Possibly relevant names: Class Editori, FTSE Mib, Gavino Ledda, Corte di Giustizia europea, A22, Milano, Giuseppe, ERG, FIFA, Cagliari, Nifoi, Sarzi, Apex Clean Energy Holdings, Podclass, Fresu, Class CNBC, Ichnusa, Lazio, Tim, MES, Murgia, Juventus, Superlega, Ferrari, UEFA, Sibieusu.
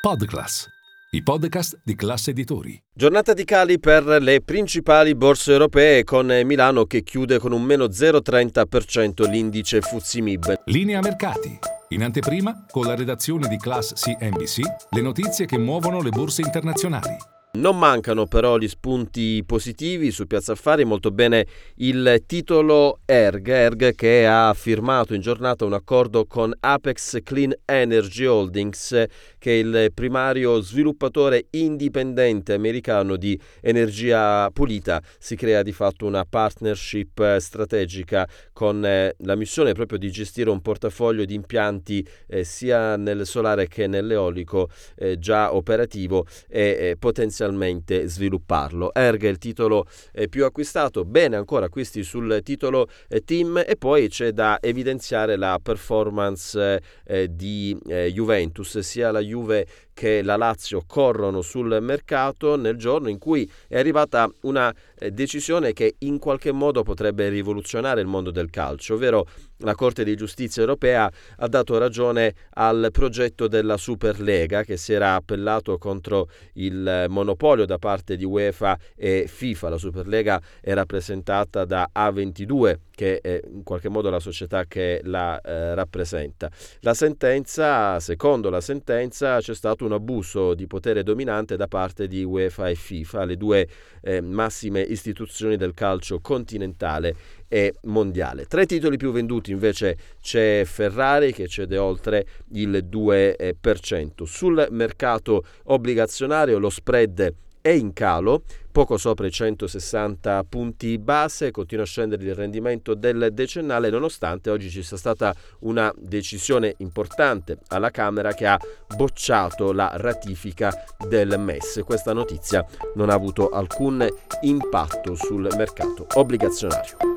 Podclass, i podcast di Class Editori. Giornata di cali per le principali borse europee, con Milano che chiude con un meno 0,30% l'indice FTSE Mib. Linea mercati. In anteprima, con la redazione di Class CNBC, le notizie che muovono le borse internazionali. Non mancano però gli spunti positivi su Piazza Affari, molto bene il titolo ERG che ha firmato in giornata un accordo con Apex Clean Energy Holdings, che è il primario sviluppatore indipendente americano di energia pulita. Si crea di fatto una partnership strategica con la missione proprio di gestire un portafoglio di impianti sia nel solare che nell'eolico già operativo e potenzialmente svilupparlo. ERG è il titolo più acquistato, bene ancora acquisti sul titolo Tim, e poi c'è da evidenziare la performance di Juventus. Sia la Juve che la Lazio corrono sul mercato nel giorno in cui è arrivata una decisione che in qualche modo potrebbe rivoluzionare il mondo del calcio, ovvero la Corte di Giustizia europea ha dato ragione al progetto della Superlega, che si era appellato contro il monopolio da parte di UEFA e FIFA. La Superlega è rappresentata da A22, che è in qualche modo la società che la rappresenta. La sentenza, secondo la sentenza, c'è stato un abuso di potere dominante da parte di UEFA e FIFA, le due massime istituzioni del calcio continentale e mondiale. Tra i titoli più venduti invece c'è Ferrari, che cede oltre il 2%. Sul mercato obbligazionario lo spread è in calo, poco sopra i 160 punti base, continua a scendere il rendimento del decennale, nonostante oggi ci sia stata una decisione importante alla Camera che ha bocciato la ratifica del MES. Questa notizia non ha avuto alcun impatto sul mercato obbligazionario.